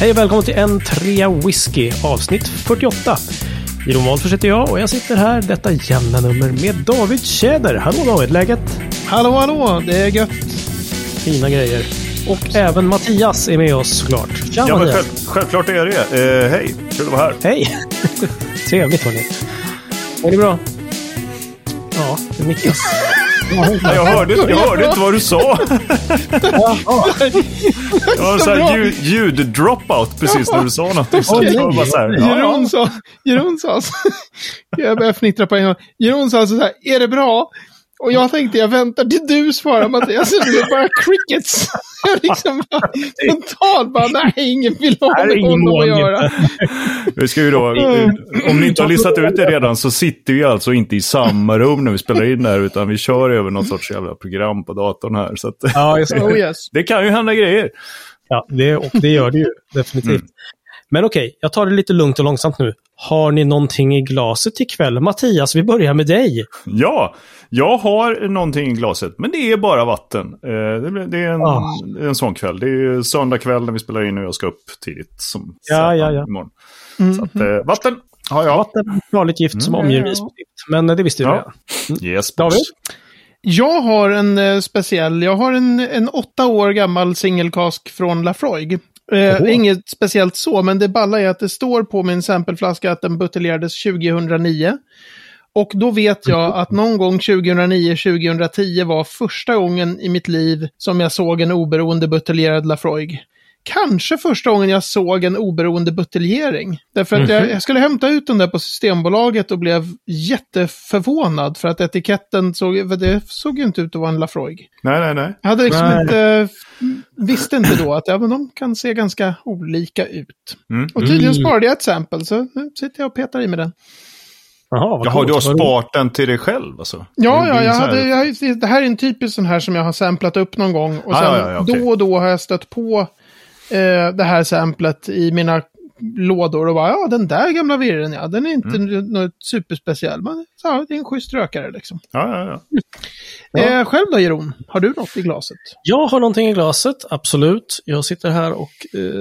Hej och välkommen till en trea whisky, avsnitt 48. I Romalförs heter jag och jag sitter här, detta jämna nummer, med David Tjäder. Hallå David, läget? Hallå, hallå, det är gött. Fina grejer. Och även Mattias är med oss, såklart. Tja, ja, Mattias. Men självklart är det. Hej, kul att vara här. Hej, trevligt hörni. Är det bra? Ja, det nickas. Jag hörde inte vad du sa. Det var en sån här ljud-dropout precis när du sa något. Jeroen sa så. Jag började fnittra på en gång. Jeroen sa så här, är det bra? Och jag tänkte, jag väntar till du svarar, Mattias. Det är bara crickets. Jag liksom mentalt bara, nej, ingen vill ha med honom att göra. Vi ska ju då, om ni inte har listat ut det redan, så sitter vi alltså inte i samma rum när vi spelar in där, utan vi kör över något sorts jävla program på datorn här. Så att, det kan ju hända grejer. Ja, det gör det ju, definitivt. Mm. Men okej, jag tar det lite lugnt och långsamt nu. Har ni någonting i glaset ikväll? Mattias, vi börjar med dig. Ja, jag har någonting i glaset. Men det är bara vatten. Det är en sån kväll. Det är söndag kväll när vi spelar in och jag ska upp tidigt. Som imorgon. Mm-hmm. Så att, vatten har jag. Vatten, vanligt gift som omger visbetikt. Men det visste jag. Yes, David? Jag har en speciell. Jag har en 8 år gammal singelkask från Laphroaig. Inget speciellt så, men det balla är att det står på min sampleflaska att den buteljerades 2009. Och då vet jag att någon gång 2009-2010 var första gången i mitt liv som jag såg en oberoende buteljerad Laphroaig. Kanske första gången jag såg en oberoende buteljering. Därför att jag skulle hämta ut den där på Systembolaget och blev jätteförvånad för att etiketten såg ju inte ut att vara en Laphroaig. Nej. Jag hade liksom inte, visste inte då att men de kan se ganska olika ut. Mm. Och tydligen sparade jag ett sample, så nu sitter jag och petar i med den. Jaha, du har sparat den till dig själv alltså? Ja, det här är en typisk sån här som jag har samplat upp någon gång. Och då och då har jag stött på det här samplet i mina lådor och bara, den där gamla virren, den är inte något superspeciell, men det är en schysst rökare liksom. Själv då, Jeroen, har du något i glaset? Jag har någonting i glaset, absolut. Jag sitter här och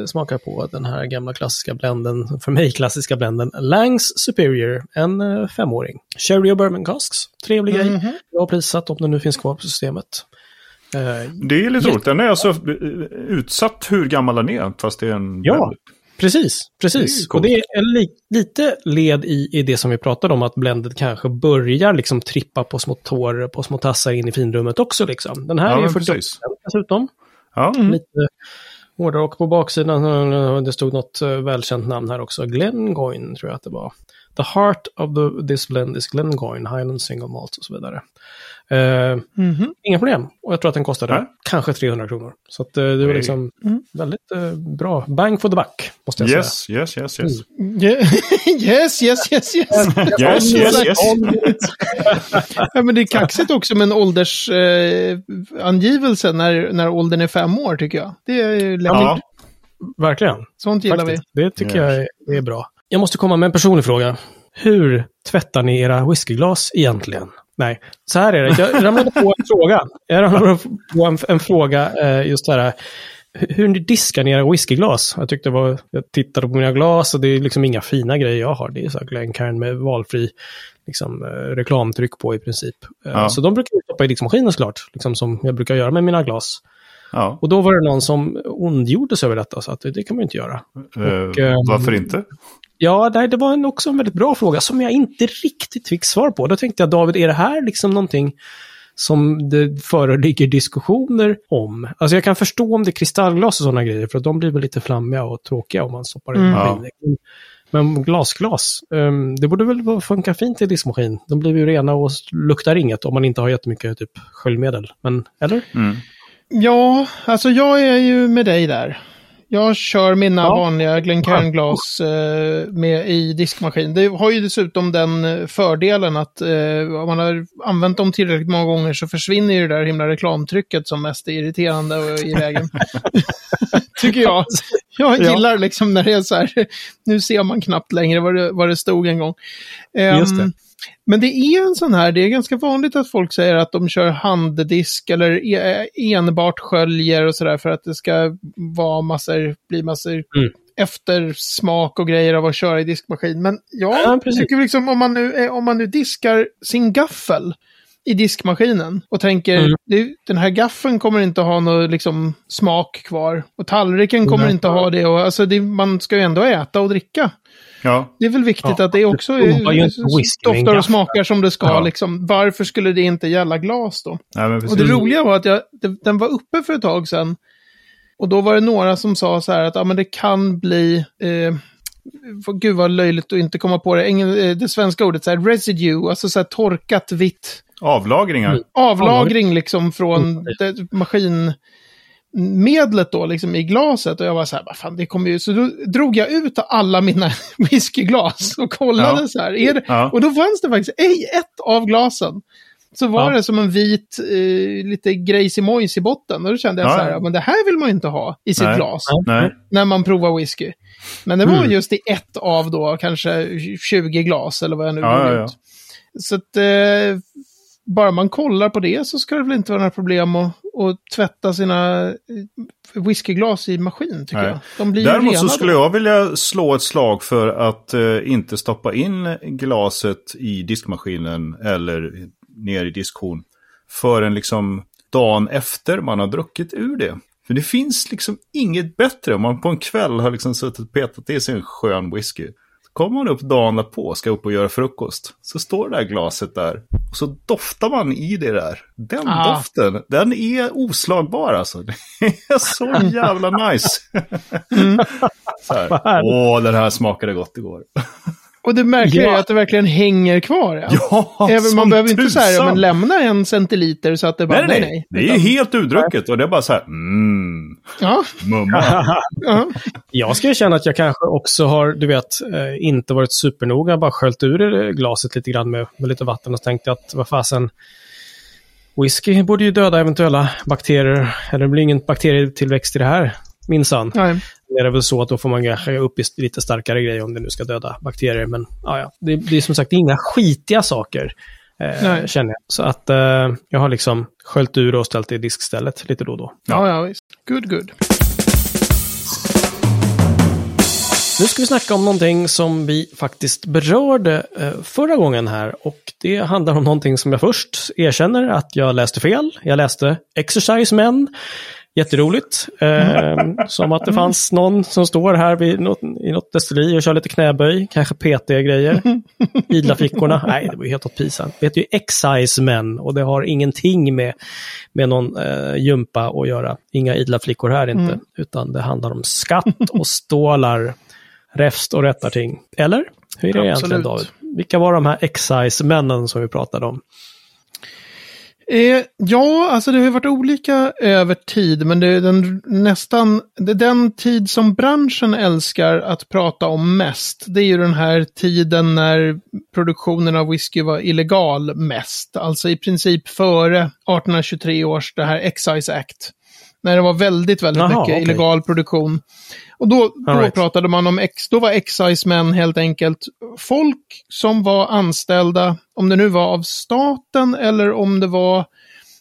smakar på den här gamla klassiska bländen Langs Superior, en 5-åring. Sherry och Berman Casks, trevlig grej. Bra prissatt om den nu finns kvar på systemet. Det är lite roligt. Den är alltså utsatt hur gammal den är, fast det är en... Ja, precis. Det och det är lite led i det som vi pratade om, att bländet kanske börjar liksom trippa på små tår, på små tassar in i finrummet också liksom. Den här är 40% dessutom. Ja. Lite hårdare, och på baksidan det stod något välkänt namn här också. Glen Goyne tror jag att det var. The heart of this blend is Glen Goyne, Highland Single Malt och så vidare. Inga problem. Och jag tror att den kostade kanske 300 kronor. Så att, det var liksom väldigt bra. Bang for the buck, måste jag säga. Yes. Yes. Ja, men det är kaxigt också med en åldersangivelse när åldern är 5 år, tycker jag. Det är verkligen. Sånt gillar vi. Det tycker jag är bra. Jag måste komma med en personlig fråga. Hur tvättar ni era whiskyglas egentligen? Nej, så här är det. Jag ramlade på en fråga. Just det här. Hur diskar ni era whiskyglas? Jag tittade på mina glas och det är liksom inga fina grejer jag har. Det är så här Glencairn med valfri liksom, reklamtryck på i princip. Så de brukar jag stoppa i diskmaskinen såklart. Liksom som jag brukar göra med mina glas. Ja. Och då var det någon som ondgjordes över detta, så att det kan man ju inte göra. Varför inte? Ja, det var också en väldigt bra fråga som jag inte riktigt fick svar på. Då tänkte jag, David, är det här liksom någonting som det föreligger diskussioner om? Alltså jag kan förstå om det är kristallglas och sådana grejer, för att de blir väl lite flammiga och tråkiga om man stoppar in maskin. Men glasglas, det borde väl funka fint i diskmaskin. De blir ju rena och luktar inget om man inte har jättemycket typ sköljmedel. Men, eller? Mm. Ja, alltså jag är ju med dig där. Jag kör mina vanliga Glencairn-glas med i diskmaskin. Det har ju dessutom den fördelen att om man har använt dem tillräckligt många gånger så försvinner ju det där himla reklamtrycket som mest är irriterande och i vägen. Tycker jag. Jag gillar liksom när det är så här, nu ser man knappt längre vad det stod en gång. Just det. Men det är en sån här, det är ganska vanligt att folk säger att de kör handdisk eller enbart sköljer och sådär för att det ska vara massor, bli massor efter smak och grejer av att köra i diskmaskin. Men jag tycker liksom om man nu diskar sin gaffel i diskmaskinen och tänker den här gaffeln kommer inte ha någon liksom smak kvar och tallriken kommer inte ha det, och alltså det, man ska ju ändå äta och dricka. Ja. Det är väl viktigt att det också doftar och smakar som det ska liksom. Varför skulle det inte gälla glas då? Ja, och det roliga var att den var uppe för ett tag sedan och då var det några som sa så här att men det kan bli gud vad löjligt att inte komma på det svenska ordet så här, residue, alltså så här torkat vitt. Avlagring liksom från maskinmedlet då liksom i glaset, och jag var så här, vad fan det kommer ju, så då drog jag ut alla mina whiskyglas och kollade så här och då fanns det faktiskt i ett av glasen så var det som en vit lite grejsig mojs i botten, och då kände jag så här, men det här vill man inte ha i sitt glas när man provar whisky, men det var just i ett av då kanske 20 glas eller vad jag nu drog ut. Så att bara man kollar på det så ska det väl inte vara några problem att tvätta sina whiskyglas i maskin, tycker jag. De blir däremot så skulle jag vilja slå ett slag för att inte stoppa in glaset i diskmaskinen eller ner i diskhon förrän liksom dagen efter man har druckit ur det. För det finns liksom inget bättre om man på en kväll har liksom suttit och petat i sin skön whisky. Kommer man upp dagen på, ska upp och göra frukost, så står det där glaset där och så doftar man i det där. Den doften, den är oslagbar alltså. Det är så jävla nice. Så här, åh, den här smakade gott igår. Och det märkliga är att det verkligen hänger kvar. Även man behöver inte så här, men lämna en centiliter så att det bara nej. Det är helt udrucket och det är bara så här mumma. Jag skulle känna att jag kanske också har, du vet, inte varit supernoga, bara sköljt ur glaset lite grann med lite vatten och tänkte att vad fasen, whisky borde ju döda eventuella bakterier, eller det blir ingen bakterietillväxt i det här. Minsann. Det är väl så att då får man kanske upp i lite starkare grejer om det nu ska döda bakterier. Men det är som sagt inga skitiga saker, känner jag. Så att jag har liksom sköljt ur och ställt det i diskstället lite då. Ja, visst. Good. Nu ska vi snacka om någonting som vi faktiskt berörde förra gången här. Och det handlar om någonting som jag först erkänner att jag läste fel. Jag läste Exercise Men. Jätteroligt. Som att det fanns någon som står här i något destilleri och kör lite knäböj. Kanske PT-grejer. Idla fickorna. Nej, det var ju helt åt pisan. Det heter ju Excise Men och det har ingenting med någon jumpa att göra. Inga idla flickor här inte. Utan det handlar om skatt och stålar. Räfst och rättarting. Eller? Hur är det egentligen, David? Vilka var de här Excise-männen som vi pratade om? Alltså det har ju varit olika över tid, men det är den tid som branschen älskar att prata om mest. Det är ju den här tiden när produktionen av whisky var illegal mest. Alltså i princip före 1823 års det här Excise Act. När det var väldigt mycket illegal produktion. Och då pratade man om då var excisemän helt enkelt folk som var anställda, om det nu var av staten eller om det var,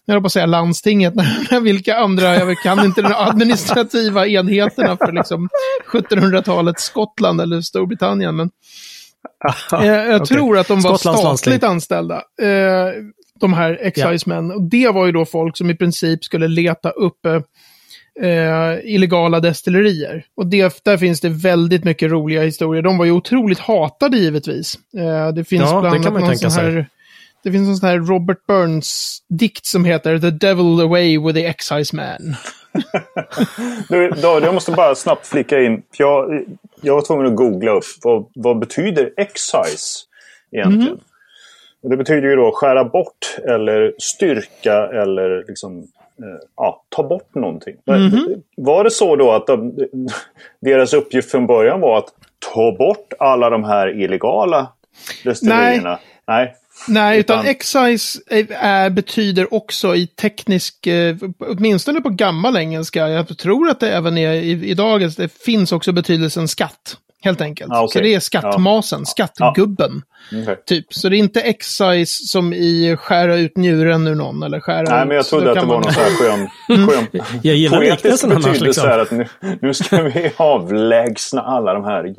jag höll på att säga landstinget, vilka andra, jag kan inte de administrativa enheterna för liksom 1700-talets Skottland eller Storbritannien, men jag tror att de var statligt anställda. De här excisemän. Och det var ju då folk som i princip skulle leta upp illegala destillerier. Och där finns det väldigt mycket roliga historier. De var ju otroligt hatade givetvis. Det finns bland annat en sån här Robert Burns dikt som heter The Devil Away with the Excise Man. Jag måste bara snabbt flika in. Jag var tvungen att googla upp vad betyder excise egentligen. Det betyder ju då skära bort eller styrka eller liksom ta bort någonting. Mm-hmm. Var det så då att deras uppgift från början var att ta bort alla de här illegala destillerierna? Nej, utan excise betyder också i teknisk, åtminstone på gammal engelska, jag tror att det även är i dagens, det finns också betydelsen skatt. helt enkelt. Ah, okay. Så det är skattmasen, skattgubben. Okay. Typ. Så det är inte excise som i skära ut njuren ur någon eller skära. Nej, men jag trodde att det var någon så här skön jag gillar liknelsen annars liksom. Så här att nu ska vi avlägsna alla de här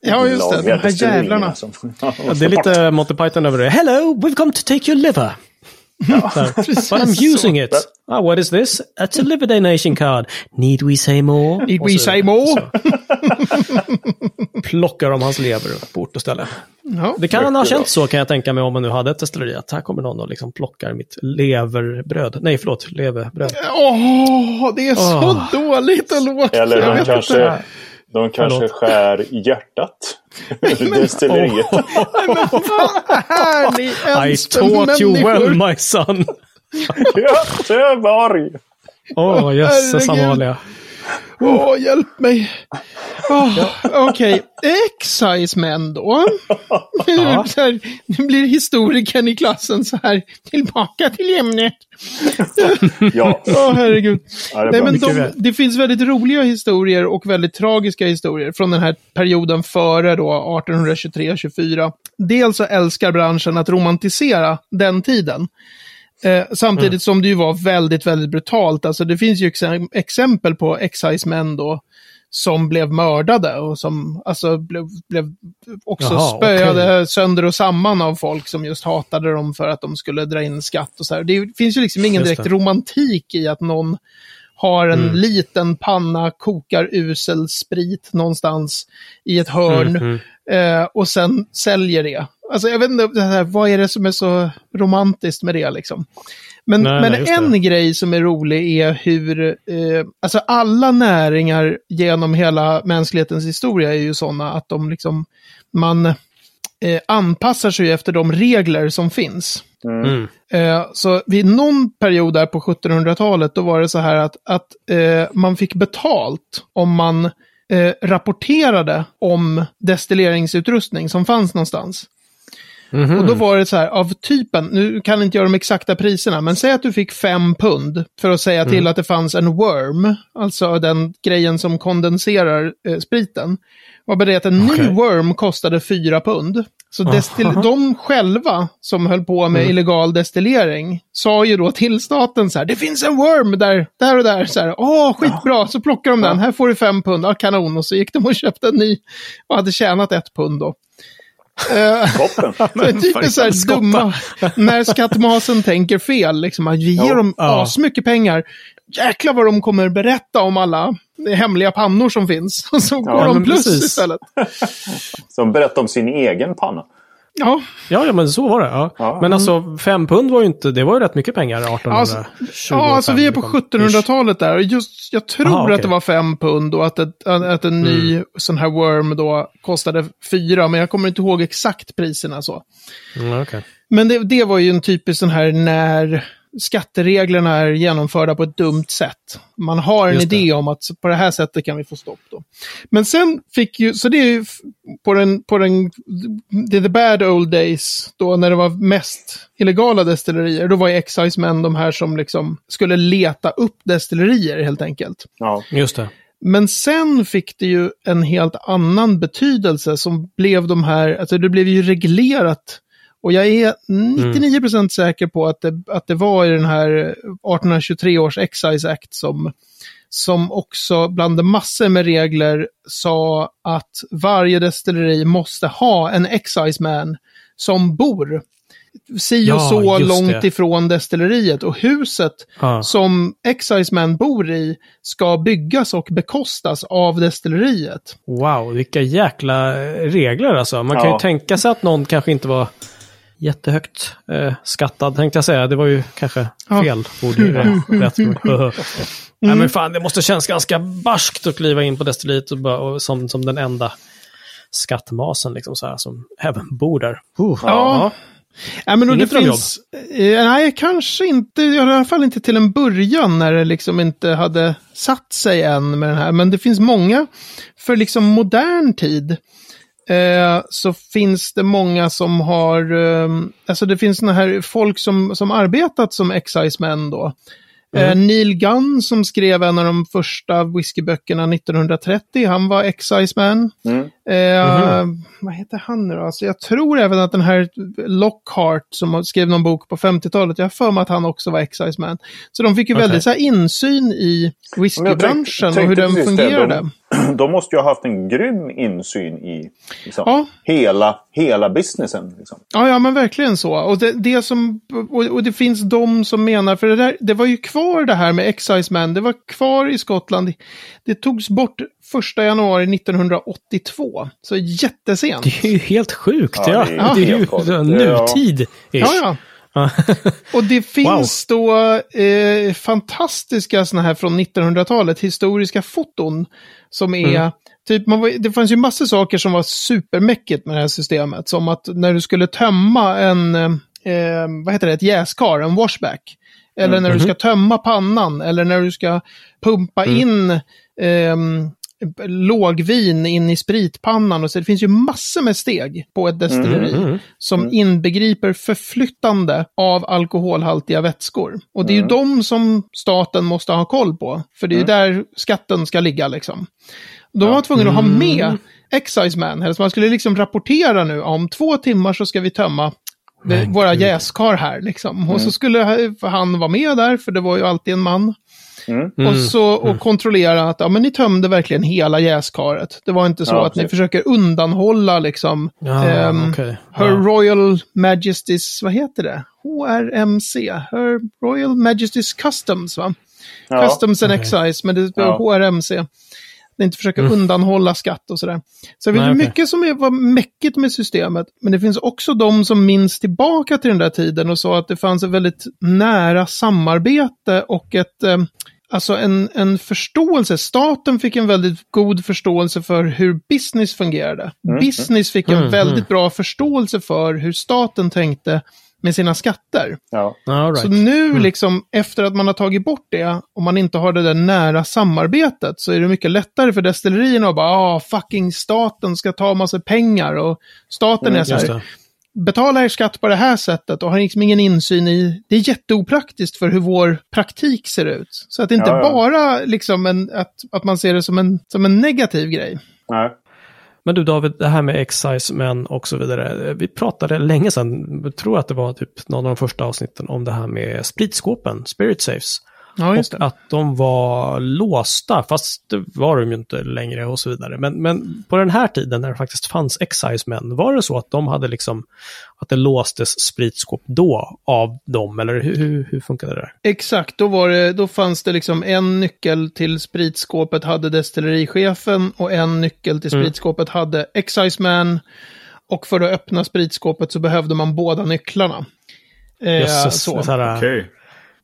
ja, just det, de här jävlarna. Som, ja, det är lite Monty Python över det. Hello, we've come to take your liver. Ja. But I'm using it. Oh, what is this? That's a liver donation card. Need we say more? Need we say more? Plockar om hans lever på ort och ställe. Ja, det kan han ha känt så, kan jag tänka mig, om man nu hade ett destilleri, att här kommer någon och liksom plockar mitt leverbröd. Nej, förlåt, leverbröd. Det är så dåligt att låta. Eller de kanske skär hjärtat. Destilleriet. Nej, men vad är ni ens för människor? I taught you well, my son. Göteborg. Åh, jösses Amalia. Hjälp mig. Okej. Excisemän då. Nu blir historikern i klassen så här. Tillbaka till ämnet. Ja. Herregud. Ja, det, nej, men det finns väldigt roliga historier och väldigt tragiska historier från den här perioden före då 1823-24. Dels så älskar branschen att romantisera den tiden. Samtidigt som det ju var väldigt, väldigt brutalt. Alltså det finns ju exempel på excisemän då som blev mördade och som alltså blev också spöade sönder och samman av folk som just hatade dem för att de skulle dra in skatt och så här. Det finns ju liksom ingen direkt romantik i att någon har en liten panna, kokar usel sprit någonstans i ett hörn och sen säljer det. Alltså jag vet inte, vad är det som är så romantiskt med det liksom? Men en grej som är rolig är hur, alltså alla näringar genom hela mänsklighetens historia är ju sådana att de liksom, man anpassar sig efter de regler som finns. Mm. Så vid någon period där på 1700-talet då var det så här att man fick betalt om man rapporterade om destilleringsutrustning som fanns någonstans. Mm-hmm. Och då var det så här, av typen, nu kan inte göra de exakta priserna, men säg att du fick 5 pund för att säga till att det fanns en worm, alltså den grejen som kondenserar spriten. Vad betyder att en ny worm kostade 4 pund. Så de själva som höll på med illegal destillering sa ju då till staten så här, det finns en worm där och där. Så här, skitbra, så plockar de den, här får du 5 pund, kanon. Och så gick de och köpte en ny och hade tjänat 1 pund då. Det är typ så här dumma när skattmasen tänker fel liksom, att vi ger dem asmycket pengar, jäklar vad de kommer berätta om alla hemliga pannor som finns, och så går de plus istället. Som berättar om sin egen panna. Ja, men så var det. Ja. Ja, men alltså 5 pund var ju inte, det var ju rätt mycket pengar 1820. Alltså vi är på 1700-talet där, och just jag tror att det var 5 pund och att en ny sån här worm då kostade 4, men jag kommer inte ihåg exakt priserna så. Mm, okay. Men det var ju en typisk sån här, när skattereglerna är genomförda på ett dumt sätt. Man har en idé om att på det här sättet kan vi få stopp då. Men sen fick ju, så det är ju på den the bad old days då, när det var mest illegala destillerier, då var ju excisemän de här som liksom skulle leta upp destillerier helt enkelt. Ja, just det. Men sen fick det ju en helt annan betydelse som blev de här, alltså det blev ju reglerat. Och jag är 99% säker på att det var i den här 1823 års Excise Act som också bland massor med regler sa att varje destilleri måste ha en exciseman som bor si och så långt ifrån destilleriet, och huset som exciseman bor i ska byggas och bekostas av destilleriet. Wow, vilka jäkla regler alltså. Man kan ju tänka sig att någon kanske inte var jättehögt skattad, tänkte jag säga. Det var ju kanske fel ord. Rätt. Nej, men fan, det måste kännas ganska barskt att kliva in på destilleriet och som den enda skattmasen liksom, så här, som även bor där. Ja, men det finns nej, kanske inte, i alla fall inte till en början när det liksom inte hade satt sig än med den här, men det finns många för liksom modern tid. Så finns det många som har alltså det finns såna här folk som arbetat som excisemän då, Neil Gunn, som skrev en av de första whiskyböckerna 1930, han var exciseman. Vad heter han nu då? Alltså, jag tror även att den här Lockhart, som skrev någon bok på 50-talet, jag har för mig att han också var exciseman. Så de fick ju väldigt så här, insyn i whiskybranschen och hur den fungerade. De måste ju ha haft en grym insyn i liksom, hela businessen. Liksom. Ja, men verkligen så. Och det finns de som menar, för det var ju kvar det här med exciseman, det var kvar i Skottland. Det togs bort 1 januari 1982. Så jättesent. Det är ju helt sjukt. Ja. Det är ju nutid. Ja. Och det finns då fantastiska såna här från 1900-talet, historiska foton som är typ, det fanns ju massa saker som var supermäckigt med det här systemet, som att när du skulle tömma en ett jäskar, en washback, eller när du ska tömma pannan, eller när du ska pumpa in lågvin in i spritpannan, och så det finns ju massor med steg på ett destilleri som inbegriper förflyttande av alkoholhaltiga vätskor, och det är ju de som staten måste ha koll på, för det är där skatten ska ligga liksom. Då var man tvungen att ha med exciseman, eller så man skulle liksom rapportera, nu om 2 timmar så ska vi tömma våra jäskar här liksom, och så skulle han vara med där, för det var ju alltid en man. Och kontrollera att ni tömde verkligen hela jäskaret. Det var inte så att ni försöker undanhålla liksom Her Royal Majesty's, vad heter det? HRMC, Her Royal Majesty's Customs, va? Customs and Excise, men det är HRMC. Det inte försöka undanhålla skatt och sådär. Så det är mycket som var mäckigt med systemet. Men det finns också de som minns tillbaka till den där tiden och sa att det fanns ett väldigt nära samarbete och en förståelse. Staten fick en väldigt god förståelse för hur business fungerade. Business fick en väldigt bra förståelse för hur staten tänkte med sina skatter. Så nu liksom, efter att man har tagit bort det, om man inte har det där nära samarbetet, så är det mycket lättare för destillerierna att bara, fucking staten ska ta massa pengar, och staten är så här, betalar er skatt på det här sättet och har liksom ingen insyn i, det är jätteopraktiskt för hur vår praktik ser ut. Så att det inte bara liksom att man ser det som en negativ grej. Nej. Men du David, det här med exciseman och så vidare, vi pratade länge sedan, jag tror att det var typ någon av de första avsnitten, om det här med spritskåpen, spirit safes. Ja, just det. Och att de var låsta, fast det var de ju inte längre och så vidare. Men på den här tiden när det faktiskt fanns exciseman, var det så att de hade liksom, att det låstes spritskåp då av dem, eller hur funkade det där? Exakt, då fanns det liksom en nyckel till spritskåpet hade destillerichefen, och en nyckel till spritskåpet hade exciseman, och för att öppna spritskåpet så behövde man båda nycklarna. Okej.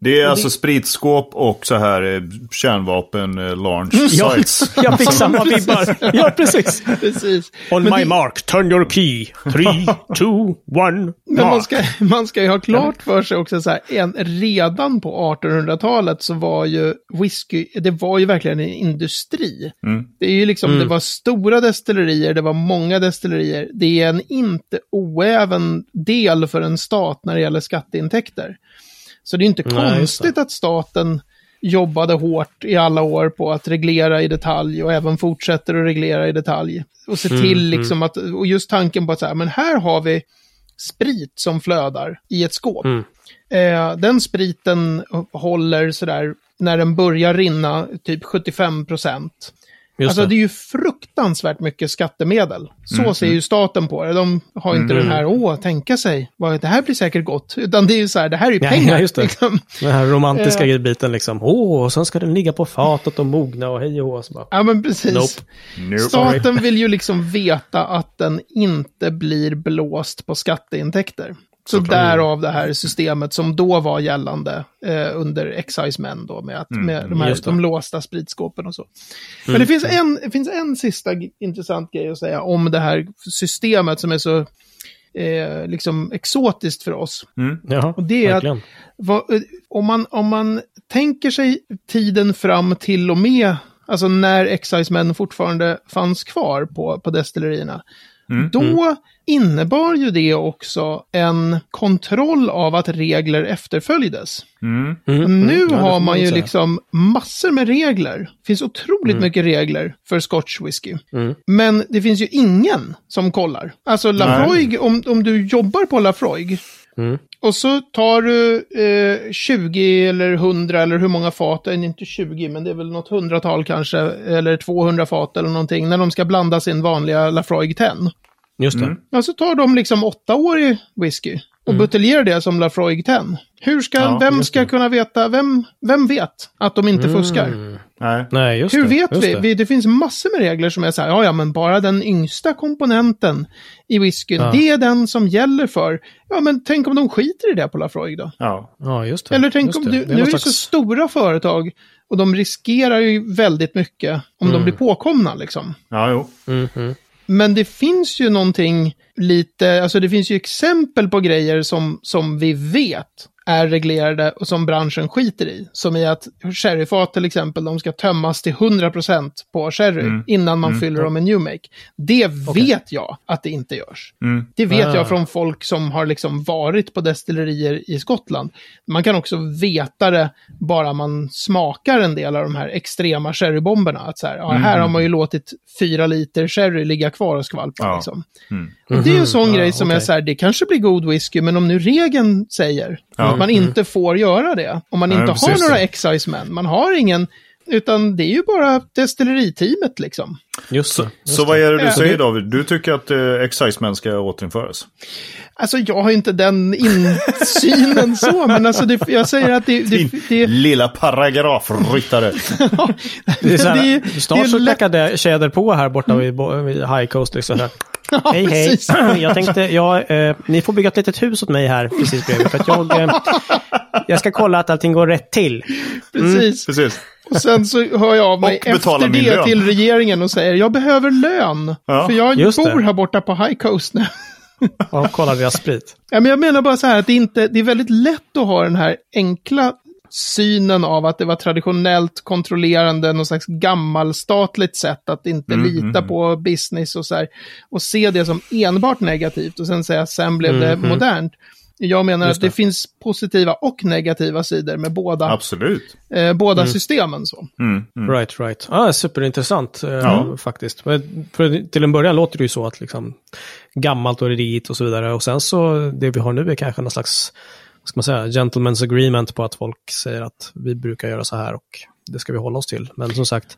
Det är alltså spritskåp och så här kärnvapen launch sites. Jag fick samma vibbar. Ja, precis. On my mark, turn your key. 3, 2, 1, men man ska ju ha klart för sig också så här, redan på 1800-talet så var ju whisky, det var ju verkligen en industri. Det är ju liksom, det var stora destillerier, det var många destillerier. Det är en inte oäven del för en stat när det gäller skatteintäkter. Så det är inte konstigt att staten jobbade hårt i alla år på att reglera i detalj, och även fortsätter att reglera i detalj. Och se till liksom att, och just tanken på att så här, men här har vi sprit som flödar i ett skåp. Den spriten håller så där, när den börjar rinna, typ 75%. Alltså det är ju fruktansvärt mycket skattemedel. Så ser ju staten på det. De har inte den här, tänka sig, det här blir säkert gott. Utan det är ju så här, det här är ju pengar. Ja, just det. Liksom. Den här romantiska biten liksom, och sen ska den ligga på fatet och mogna och hej och så bara. Ja, men precis. Nope. Staten vill ju liksom veta att den inte blir blåst på skatteintäkter. Så därav det här systemet som då var gällande under exciseman då, med de låsta spritskåpen och så. Men det finns en sista intressant grej att säga om det här systemet som är så liksom exotiskt för oss. Jaha, och det är verkligen. Att om man tänker sig tiden fram till och med, alltså när exciseman fortfarande fanns kvar på destillerierna, Då innebar ju det också en kontroll av att regler efterföljdes. Nu har man ju liksom massor med regler. Det finns otroligt mycket regler för Scotch whisky. Men det finns ju ingen som kollar. Alltså Laphroaig, om du jobbar på Laphroaig och så tar du 20 eller 100 eller hur många fat, inte 20 men det är väl något hundratal kanske, eller 200 fat eller någonting, när de ska blanda sin vanliga Laphroaig 10. Just det. Och så tar de liksom 8-årig whisky och buteljerar det som Laphroaig 10. Hur ska, vem ska kunna veta, vem vet att de inte fuskar? Nej, just hur vet just vi? Det finns massor med regler som är så här, ja men bara den yngsta komponenten i whiskyn, det är den som gäller för, ja men tänk om de skiter i det på Laphroaig då? Ja, just det. Eller tänk just om, det nu är så stora företag och de riskerar ju väldigt mycket om de blir påkomna liksom. Men det finns ju någonting lite, alltså det finns ju exempel på grejer som vi vet är reglerade och som branschen skiter i. Som är att sherryfat till exempel, de ska tömmas till 100% på sherry innan man fyller dem med new make. Det vet jag att det inte görs. Det vet jag från folk som har liksom varit på destillerier i Skottland. Man kan också veta det bara man smakar en del av de här extrema sherrybomberna. Att så här, här har man ju låtit 4 liter sherry ligga kvar och skvalpa. Liksom. Och det är ju en sån grej som är så här, det kanske blir god whisky, men om nu regeln säger att man inte får göra det. Om man inte har några excisemen. Man har ingen, utan det är ju bara destilleriteamet liksom. Just så vad är det du säger David? Du tycker att excisemen ska återinföras? Alltså jag har inte den insynen så, men alltså jag säger att det lilla paragrafryttare. Snart så klackar det tjäder på här borta vid High Coast liksom här. Ja, hej. Jag tänkte, ni får bygga ett litet hus åt mig här precis bredvid, för att jag ska kolla att allting går rätt till. Precis. Och sen så hör jag av mig efter det till regeringen och säger, jag behöver lön, för jag bor här borta på High Coast nu. Och kollar deras sprit. Ja, men jag menar bara så här att det är väldigt lätt att ha den här enkla synen av att det var traditionellt kontrollerande, någon slags gammalstatligt sätt att inte lita på business och så här, och se det som enbart negativt och sen säga sen blev det modernt. Jag menar att det finns positiva och negativa sidor med båda. Absolut. Båda systemen så. Right. Superintressant faktiskt. Men till en början låter det ju så att liksom gammalt och redigt och så vidare, och sen så det vi har nu är kanske någon slags, ska man säga, gentleman's agreement på att folk säger att vi brukar göra så här och det ska vi hålla oss till. Men som sagt,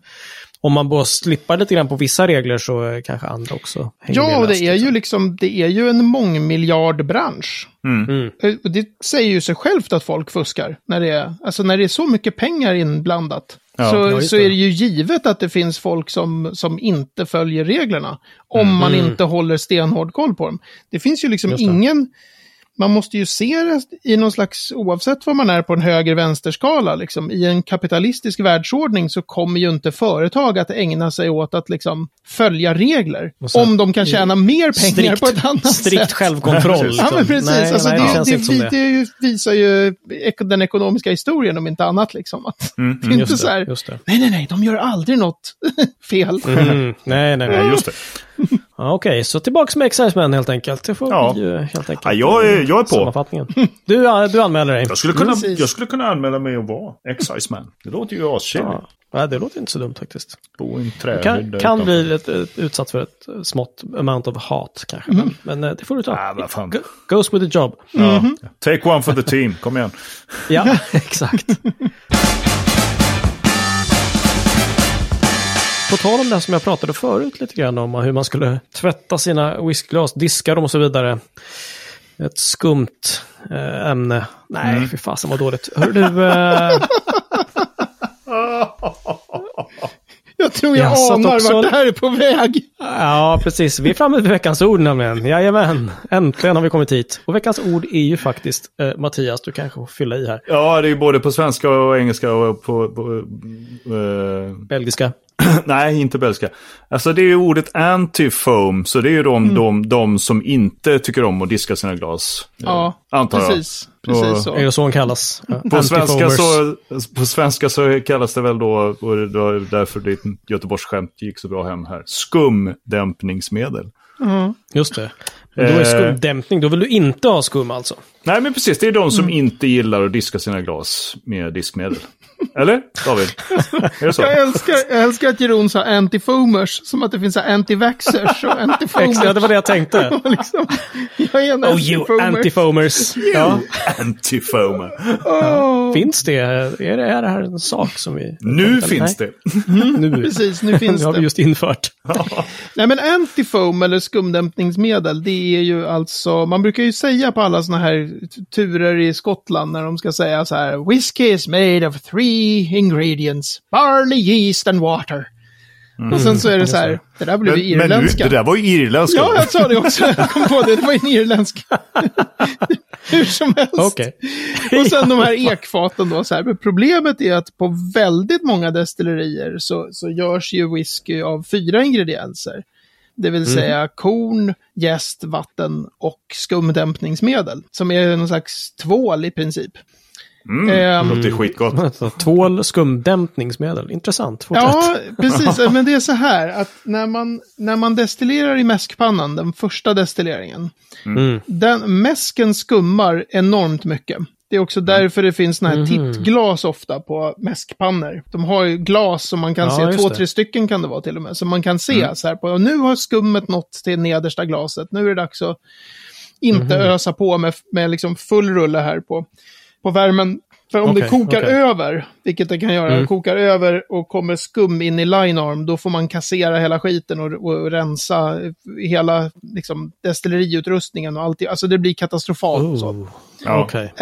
om man bara slippar lite grann på vissa regler så kanske andra också hänger med. Ja, och det är ju liksom, det är ju en mångmiljardbransch. Det säger ju sig självt att folk fuskar när det är så mycket pengar inblandat. Så är det ju givet att det finns folk som inte följer reglerna om man inte håller stenhård koll på dem. Det finns ju liksom ingen. Man måste ju se det i någon slags, oavsett vad man är på en höger-vänsterskala, liksom, i en kapitalistisk världsordning så kommer ju inte företag att ägna sig åt att liksom följa regler. Om de kan tjäna mer pengar på ett annat sätt. Strikt självkontroll. Ja, men precis. Det visar ju den ekonomiska historien om inte annat. Liksom, att det är inte så här, nej, de gör aldrig något fel. Nej, just det. Okej, så tillbaks med excisemen helt enkelt. Det får vi helt enkelt. Jag är på. Du anmäler dig. Jag skulle kunna anmäla mig och vara exciseman. Det låter ju asigt. Nej, det låter inte så dumt faktiskt. Kan bli utsatt för ett smått amount of hat kanske. Men det får du ta. Goes with the job. Take one for the team, kom igen. Ja, exakt. På tal om det som jag pratade förut lite grann om hur man skulle tvätta sina whiskyglas, diska dem och så vidare. Ett skumt ämne. Nej, fy fasen vad dåligt. Hör du... Jag tror jag anar också... vart det här är på väg. Ja, precis. Vi är framme vid veckans ord nämligen. Jajamän, äntligen har vi kommit hit. Och veckans ord är ju faktiskt, Mattias, du kanske får fylla i här. Ja, det är ju både på svenska och engelska och på belgiska. Nej, inte belgiska. Alltså det är ju ordet anti-foam, så det är ju de som inte tycker om att diska sina glas. Ja, antar jag. Precis så. Är det så de kallas? På svenska så kallas det väl då, och det var därför ditt Göteborgsskämt gick så bra hem här, skumdämpningsmedel. Mm. Just det. Men då är skumdämpning, då vill du inte ha skum alltså. Nej, men precis, det är de som inte gillar att diska sina glas med diskmedel. Eller, David? Är det så? Jag älskar att Jeroen sa anti-foamers, som att det finns anti-vaxxers och anti-foamers. Ja, det var det jag tänkte. Liksom, jag är en anti-foamers. You ja. Anti-foamer. Ja. Finns det? Är det här en sak som vi... Nu finns det. Nu. Precis, nu finns det. Det har vi just infört. Nej, men anti-foam eller skumdämpningsmedel, det är ju alltså... Man brukar ju säga på alla såna här turer i Skottland när de ska säga så här: whiskey is made of 3 ingredients, barley, yeast and water. Och sen så är det så här, det där blev irländska. Men det där var ju irländska. Ja, jag sa det också. Jag kom på det, det var ju en irländska. Hur som helst. Okay. Och sen de här ekfaten då. Så här. Men problemet är att på väldigt många destillerier så görs ju whisky av 4 ingredienser. Det vill säga korn, jäst, vatten och skumdämpningsmedel. Som är någon slags tvål i princip. Det låter skitgott. Tvål, skumdämpningsmedel. Intressant. Fortsätt. Ja, precis. Men det är så här att när man destillerar i mäskpannan, den första destilleringen, den mäsken skummar enormt mycket. Det är också därför det finns såna här tittglas ofta på mäskpannor. De har ju glas som man kan se, 2-3 stycken kan det vara till och med, som man kan se så här på. Och nu har skummet nått till nedersta glaset. Nu är det dags att inte ösa på med liksom full rulle här på värmen. För om det kokar över, vilket det kan göra, kokar över och kommer skum in i linearm, då får man kassera hela skiten och rensa hela liksom, destilleriutrustningen och allt. Alltså det blir katastrofalt. Så. Ja. Okej,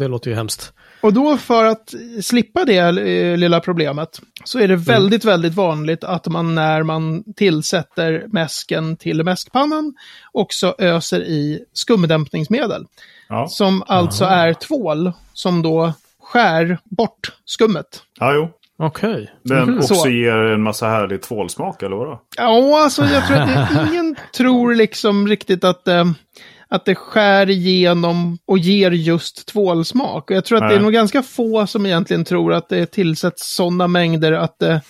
det låter ju hemskt. Och då för att slippa det lilla problemet så är det väldigt, väldigt vanligt att man när man tillsätter mäsken till mäskpannan också öser i skumdämpningsmedel. Ja. Som alltså är tvål som då skär bort skummet. Ja, jo. Okej. Den också ger en massa härlig tvålsmak, eller vadå? Ja, alltså jag tror att ingen tror liksom riktigt att det skär igenom och ger just tvålsmak. Och jag tror att det är nog ganska få som egentligen tror att det tillsätts sådana mängder att det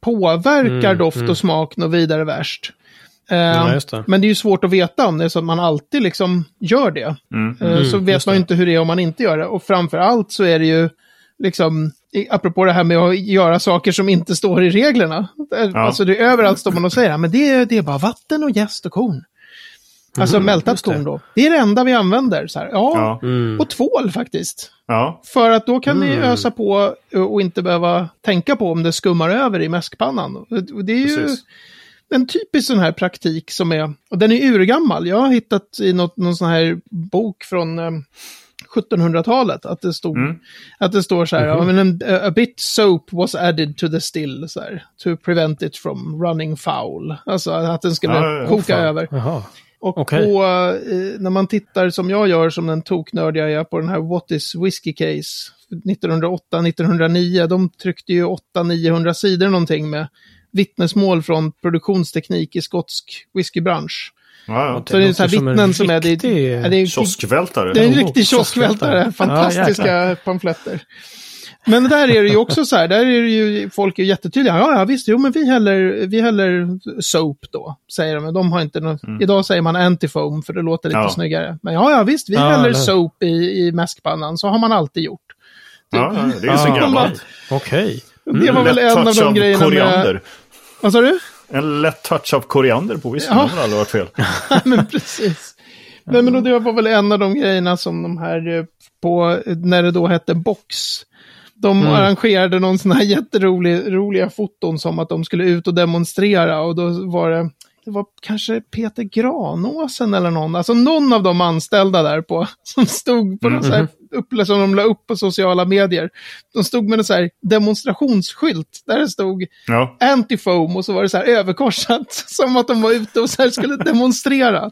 påverkar doft och smak något vidare värst. Ja, just det. Men det är ju svårt att veta om det är så att man alltid liksom gör det. Så vet man ju inte hur det är om man inte gör det. Och framförallt så är det ju liksom, apropå det här med att göra saker som inte står i reglerna. Ja. Alltså det är överallt står man och säger men det är bara vatten och jäst och korn. Alltså mältat korn då. Det är det enda vi använder. Så här. Ja. Och tvål faktiskt. Ja. För att då kan ni ösa på och inte behöva tänka på om det skummar över i mäskpannan. Det är ju... Precis. En typisk sån här praktik som är, och den är urgammal, jag har hittat i någon sån här bok från 1700-talet att det stod att det står så här, a bit soap was added to the still så här, to prevent it from running foul, alltså att den skulle koka över. Jaha. Och på, när man tittar som jag gör, som den toknördiga jag är på den här What is Whiskey Case 1908-1909, de tryckte ju 800-900 sidor någonting med vittnesmål från produktionsteknik i skotsk whiskybransch. Wow. Så det är så här vittnen som är... Det är kioskvältare. Det är en riktig kioskvältare. Fantastiska pamfletter. Men där är det ju också så här, där är det ju folk är jättetydliga. Ja, visst, jo men vi häller soap då, säger de. Men de har inte någon, idag säger man antifoam för det låter lite snyggare. Men ja, visst, vi häller soap i mäskpannan, så har man alltid gjort. Ja, det är så gammalt. Okej. Det var väl en av de grejerna koriander. Med... Vad sa du? En lätt touch av koriander på visst. Det har aldrig varit fel. Men precis. Nej, men då det var väl en av de grejerna som de här på, när det då hette Box. De arrangerade någon sån här jätteroliga foton som att de skulle ut och demonstrera. Och då var det var kanske Peter Granåsen eller någon. Alltså någon av de anställda där på som stod på så här upplägg som de la upp på sociala medier. De stod med en så här demonstrationsskylt där det stod antifoam och så var det så här överkorsat som att de var ute och så här skulle demonstrera.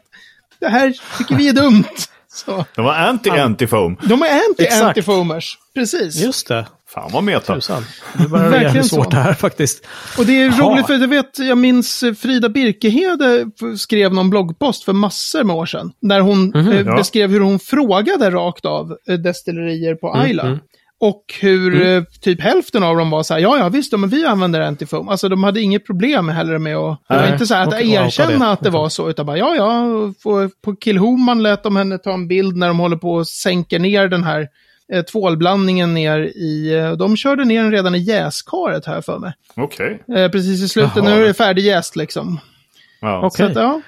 Det här tycker vi är dumt. Så. De var anti-antifoam. De är anti-antifoamers. Precis. Just det. Fan vad meta. Det var verkligen svårt det här faktiskt. Och det är roligt för jag minns Frida Birkehede skrev någon bloggpost för massor med år sedan. Där hon beskrev hur hon frågade rakt av destillerier på Islay. Och hur typ hälften av dem var så här, ja visst, men vi använder antifoam. Alltså de hade inget problem heller med att, det var inte så här att erkänna att det var så, utan bara på Killhoman lät de henne ta en bild när de håller på att sänka ner den här tvålblandningen ner i, de körde ner den redan i jäskaret här för mig. Okej. Okay. Precis i slutet, nu är det färdig jäst liksom. Wow. Okej. Okay. Ja.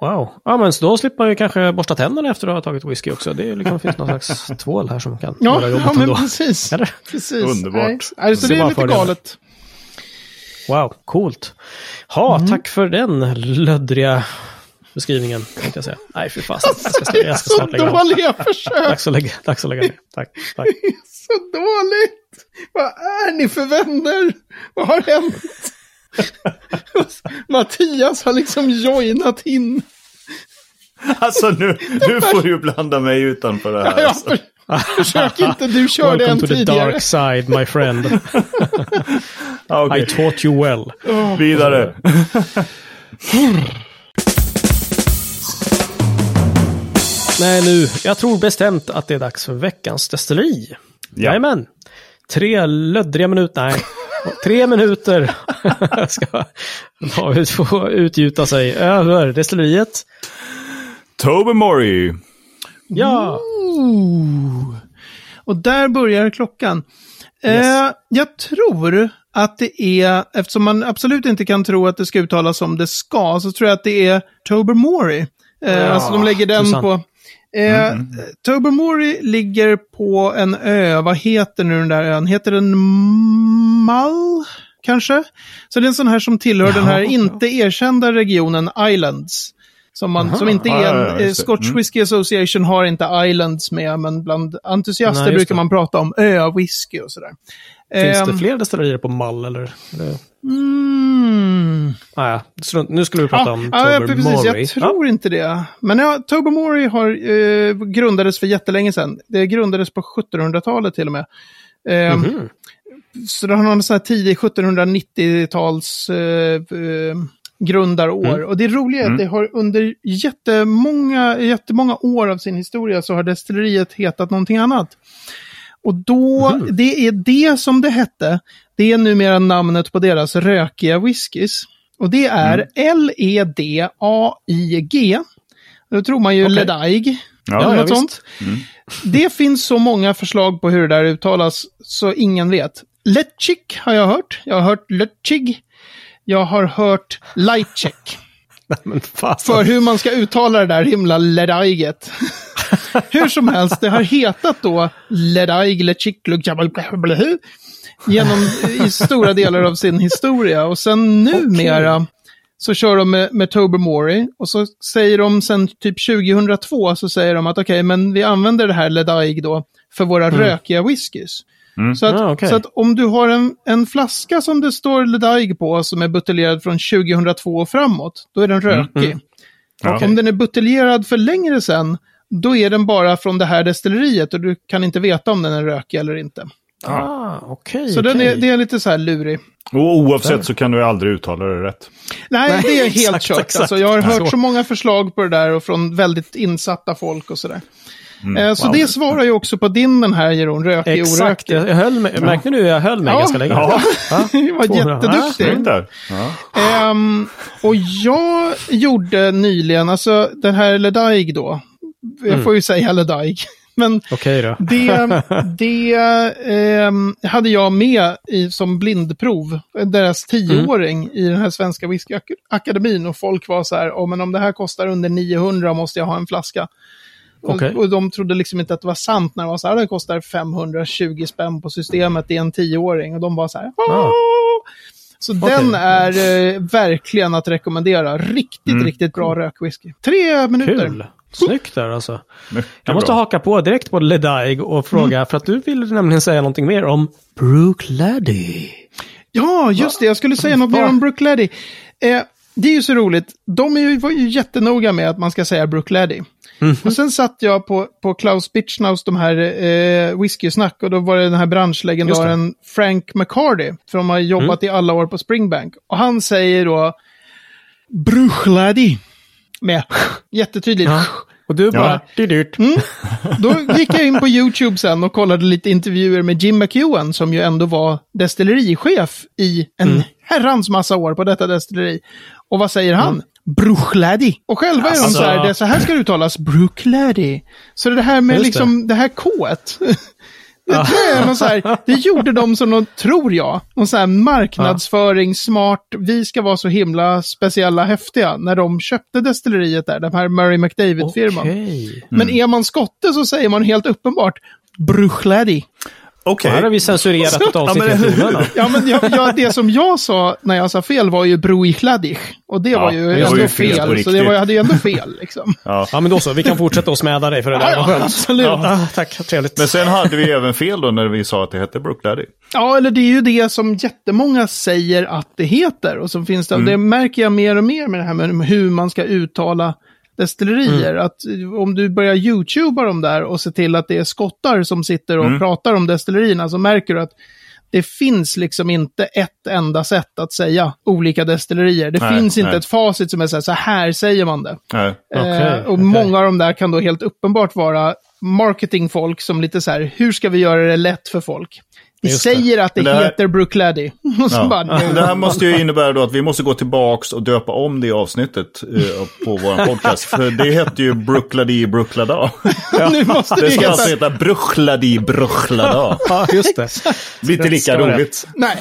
Wow. Ja, men så då slipper man ju kanske borsta tänderna efter att ha tagit whisky också. Det är liksom, finns någon slags tvål här som kan göra jobbet ändå. Precis. Precis. Underbart. Nej. Så det är lite galet. Wow, coolt. Ja, tack för den löddriga beskrivningen, tänkte jag säga. Nej, för fan. Jag ska snart lägga av. Dags att lägga ner. Tack. Det är så dåligt. Vad är ni för vänner? Vad har hänt? Mattias har liksom joinat in. Alltså nu får du blanda mig utanför det här. Alltså. Försök inte, du körde en tidigare. Welcome to the dark side, my friend. Okay. I taught you well. Vidare. Nej, nu. Jag tror bestämt att det är dags för veckans destilleri. Ja. Jajamän. 3 löddriga minuter. Nej. 3 minuter ska David få utgjuta sig över destilleriet Tobermory. Ja. Ooh. Och där börjar klockan. Yes. Jag tror att det är, eftersom man absolut inte kan tro att det ska uttalas som det ska, så tror jag att det är Tobermory. Alltså de lägger den på... Tobermory ligger på en ö. Vad heter nu den där ön? Heter den Mal? Kanske? Så det är en sån här som tillhör den här inte erkända regionen Islands. Som inte är en... Scotch Whisky Association har inte Islands med, men bland entusiaster brukar man prata om ö-whisky och sådär. Finns det fler destillerier på Mal eller? Nu skulle vi prata om Tobermory. Jag tror inte det. Men Tobermory grundades för jättelänge sedan. Det grundades på 1700-talet till och med. Så det har någon sån här tidig 1790-tals grundarår. Och det roliga är att det har under jättemånga år av sin historia så har destilleriet hetat någonting annat. Och då, det är det som det hette. Det är numera namnet på deras rökiga whiskys. Och det är Ledaig. Då tror man ju Ledaig. Ja, något sånt. Det finns så många förslag på hur det där uttalas så ingen vet. Ledaig har jag hört. Jag har hört Ledaig. Jag har hört Leitchek. För hur man ska uttala det där himla Ledaiget. Hur som helst, det har hetat då Ledaig, Ledaig, Ledaig genom i stora delar av sin historia. Och sen numera så kör de med Tobermory, och så säger de sen typ 2002 så säger de att okej, men vi använder det här Ledaig då för våra rökiga whiskys. Så att om du har en flaska som det står Ledaig på som är buteljerad från 2002 och framåt, då är den rökig. Om den är buteljerad för längre sen, då är den bara från det här destilleriet och du kan inte veta om den är rökig eller inte. Så det är lite så här lurig. Och oavsett så kan du aldrig uttala det rätt. Nej, det är helt kört. Alltså, jag har hört så många förslag på det där och från väldigt insatta folk och sådär. Så det svarar ju också på den här Jeroen, rökig och orökig. Exakt, jag höll mig, märkte nu jag höll mig ganska länge. Du var jätteduktig. Och jag gjorde nyligen, alltså den här Ledaig då. Jag får ju säga Ledaig. Men det hade jag med som blindprov, deras 10-åring i den här svenska whiskyakademin, och folk var så här, men om det här kostar under 900 måste jag ha en flaska. Och de trodde liksom inte att det var sant när det var så här, det kostar 520 spänn på systemet, det är en 10-åring, och de var så här. Så den är verkligen att rekommendera. Riktigt bra rökwhisky. 3 minuter. Kul. Snyggt där alltså. Jag måste haka på direkt på Ledaig och fråga, för att du ville nämligen säga någonting mer om Bruichladdich. Ja, just det. Jag skulle säga något mer om Bruichladdich. Det är ju så roligt. Var ju jättenoga med att man ska säga Bruichladdich. Och sen satt jag på Klaus Beachnows de här whiskysnack, och då var det den här branschlegendaren Frank McCarty, för de har jobbat i alla år på Springbank. Och han säger då Bruichladdich med jättetydligt Och du bara, det är dyrt. Mm. Då gick jag in på YouTube sen och kollade lite intervjuer med Jim McEwan, som ju ändå var destillerichef i en herrans massa år på detta destilleri. Och vad säger han? Bruichladdich. Och själva är de så här, det så här ska det uttalas, Bruichladdich. Så det här med liksom, det här K-et. Det gjorde de som de, tror jag, någon så här marknadsföring, smart, vi ska vara så himla speciella, häftiga, när de köpte destilleriet där, den här Murray McDavid-firman. Men är man skotte så säger man helt uppenbart Bruichladdich. Okej. Här har vi censurerat ett avsnitt i tonen. Ja, men det som jag sa när jag sa fel var ju Bruichladdich. Och det var ju ändå fel. Så jag hade ju ändå fel, liksom. Ja, men då så. Vi kan fortsätta att smäda dig för det där. Ja, absolut. Ja, tack, trevligt. Men sen hade vi även fel då när vi sa att det hette Bruichladdich. Ja, eller det är ju det som jättemånga säger att det heter. Och så finns det, det märker jag mer och mer med det här med hur man ska uttala destillerier, att om du börjar YouTubea dem där och se till att det är skottar som sitter och pratar om destillerierna, så märker du att det finns liksom inte ett enda sätt att säga olika destillerier. Det finns inte ett facit som är så här säger man det. Och många av de där kan då helt uppenbart vara marketingfolk som lite så här, hur ska vi göra det lätt för folk? Vi säger att det här heter Bruichladdich. Det här måste ju innebära då att vi måste gå tillbaks och döpa om det avsnittet på vår podcast. För det heter ju Bruichladdich Bruichladdich. Det ska alltså heta Bruichladdich Bruichladdich. Ja, just det. Blir inte lika roligt. Nej.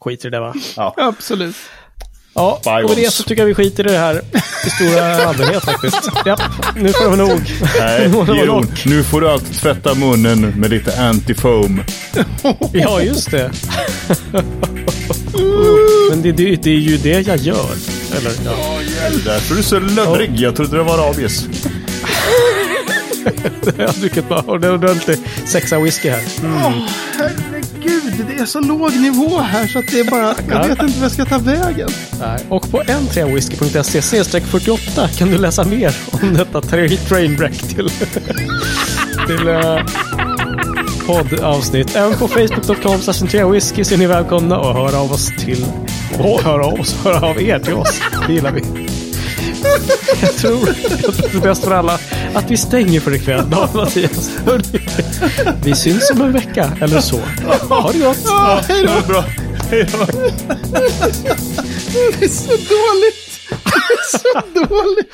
Skiter i det, va? Ja. Absolut. Ja, och det så tycker jag vi skiter i det här i stora allmänhet faktiskt. Ja, nu får du nog. Nej, nu får du alltid tvätta munnen med lite antifoam. Ja, just det. Men det är ju det jag gör. Eller? Ja. Därför är du så löddrig. Jag trodde det var rabies. Jag har druckit bara ordentligt 6 whisky här. Gud, det är så låg nivå här så att det är bara, jag vet inte vad jag ska ta vägen. Nej. Och på n3whisky.se/48 kan du läsa mer om detta trainwreck till poddavsnitt. Även på facebook.com/n3whisky så är ni välkomna och höra av oss till höra av er till oss. Det gillar vi. Jag tror att det är bäst för alla att vi stänger för ikväll. Ja, Mattias. Vi syns om en vecka eller så. Ha det gott. Ja, hej då. Bra. Hej då. Det är så dåligt.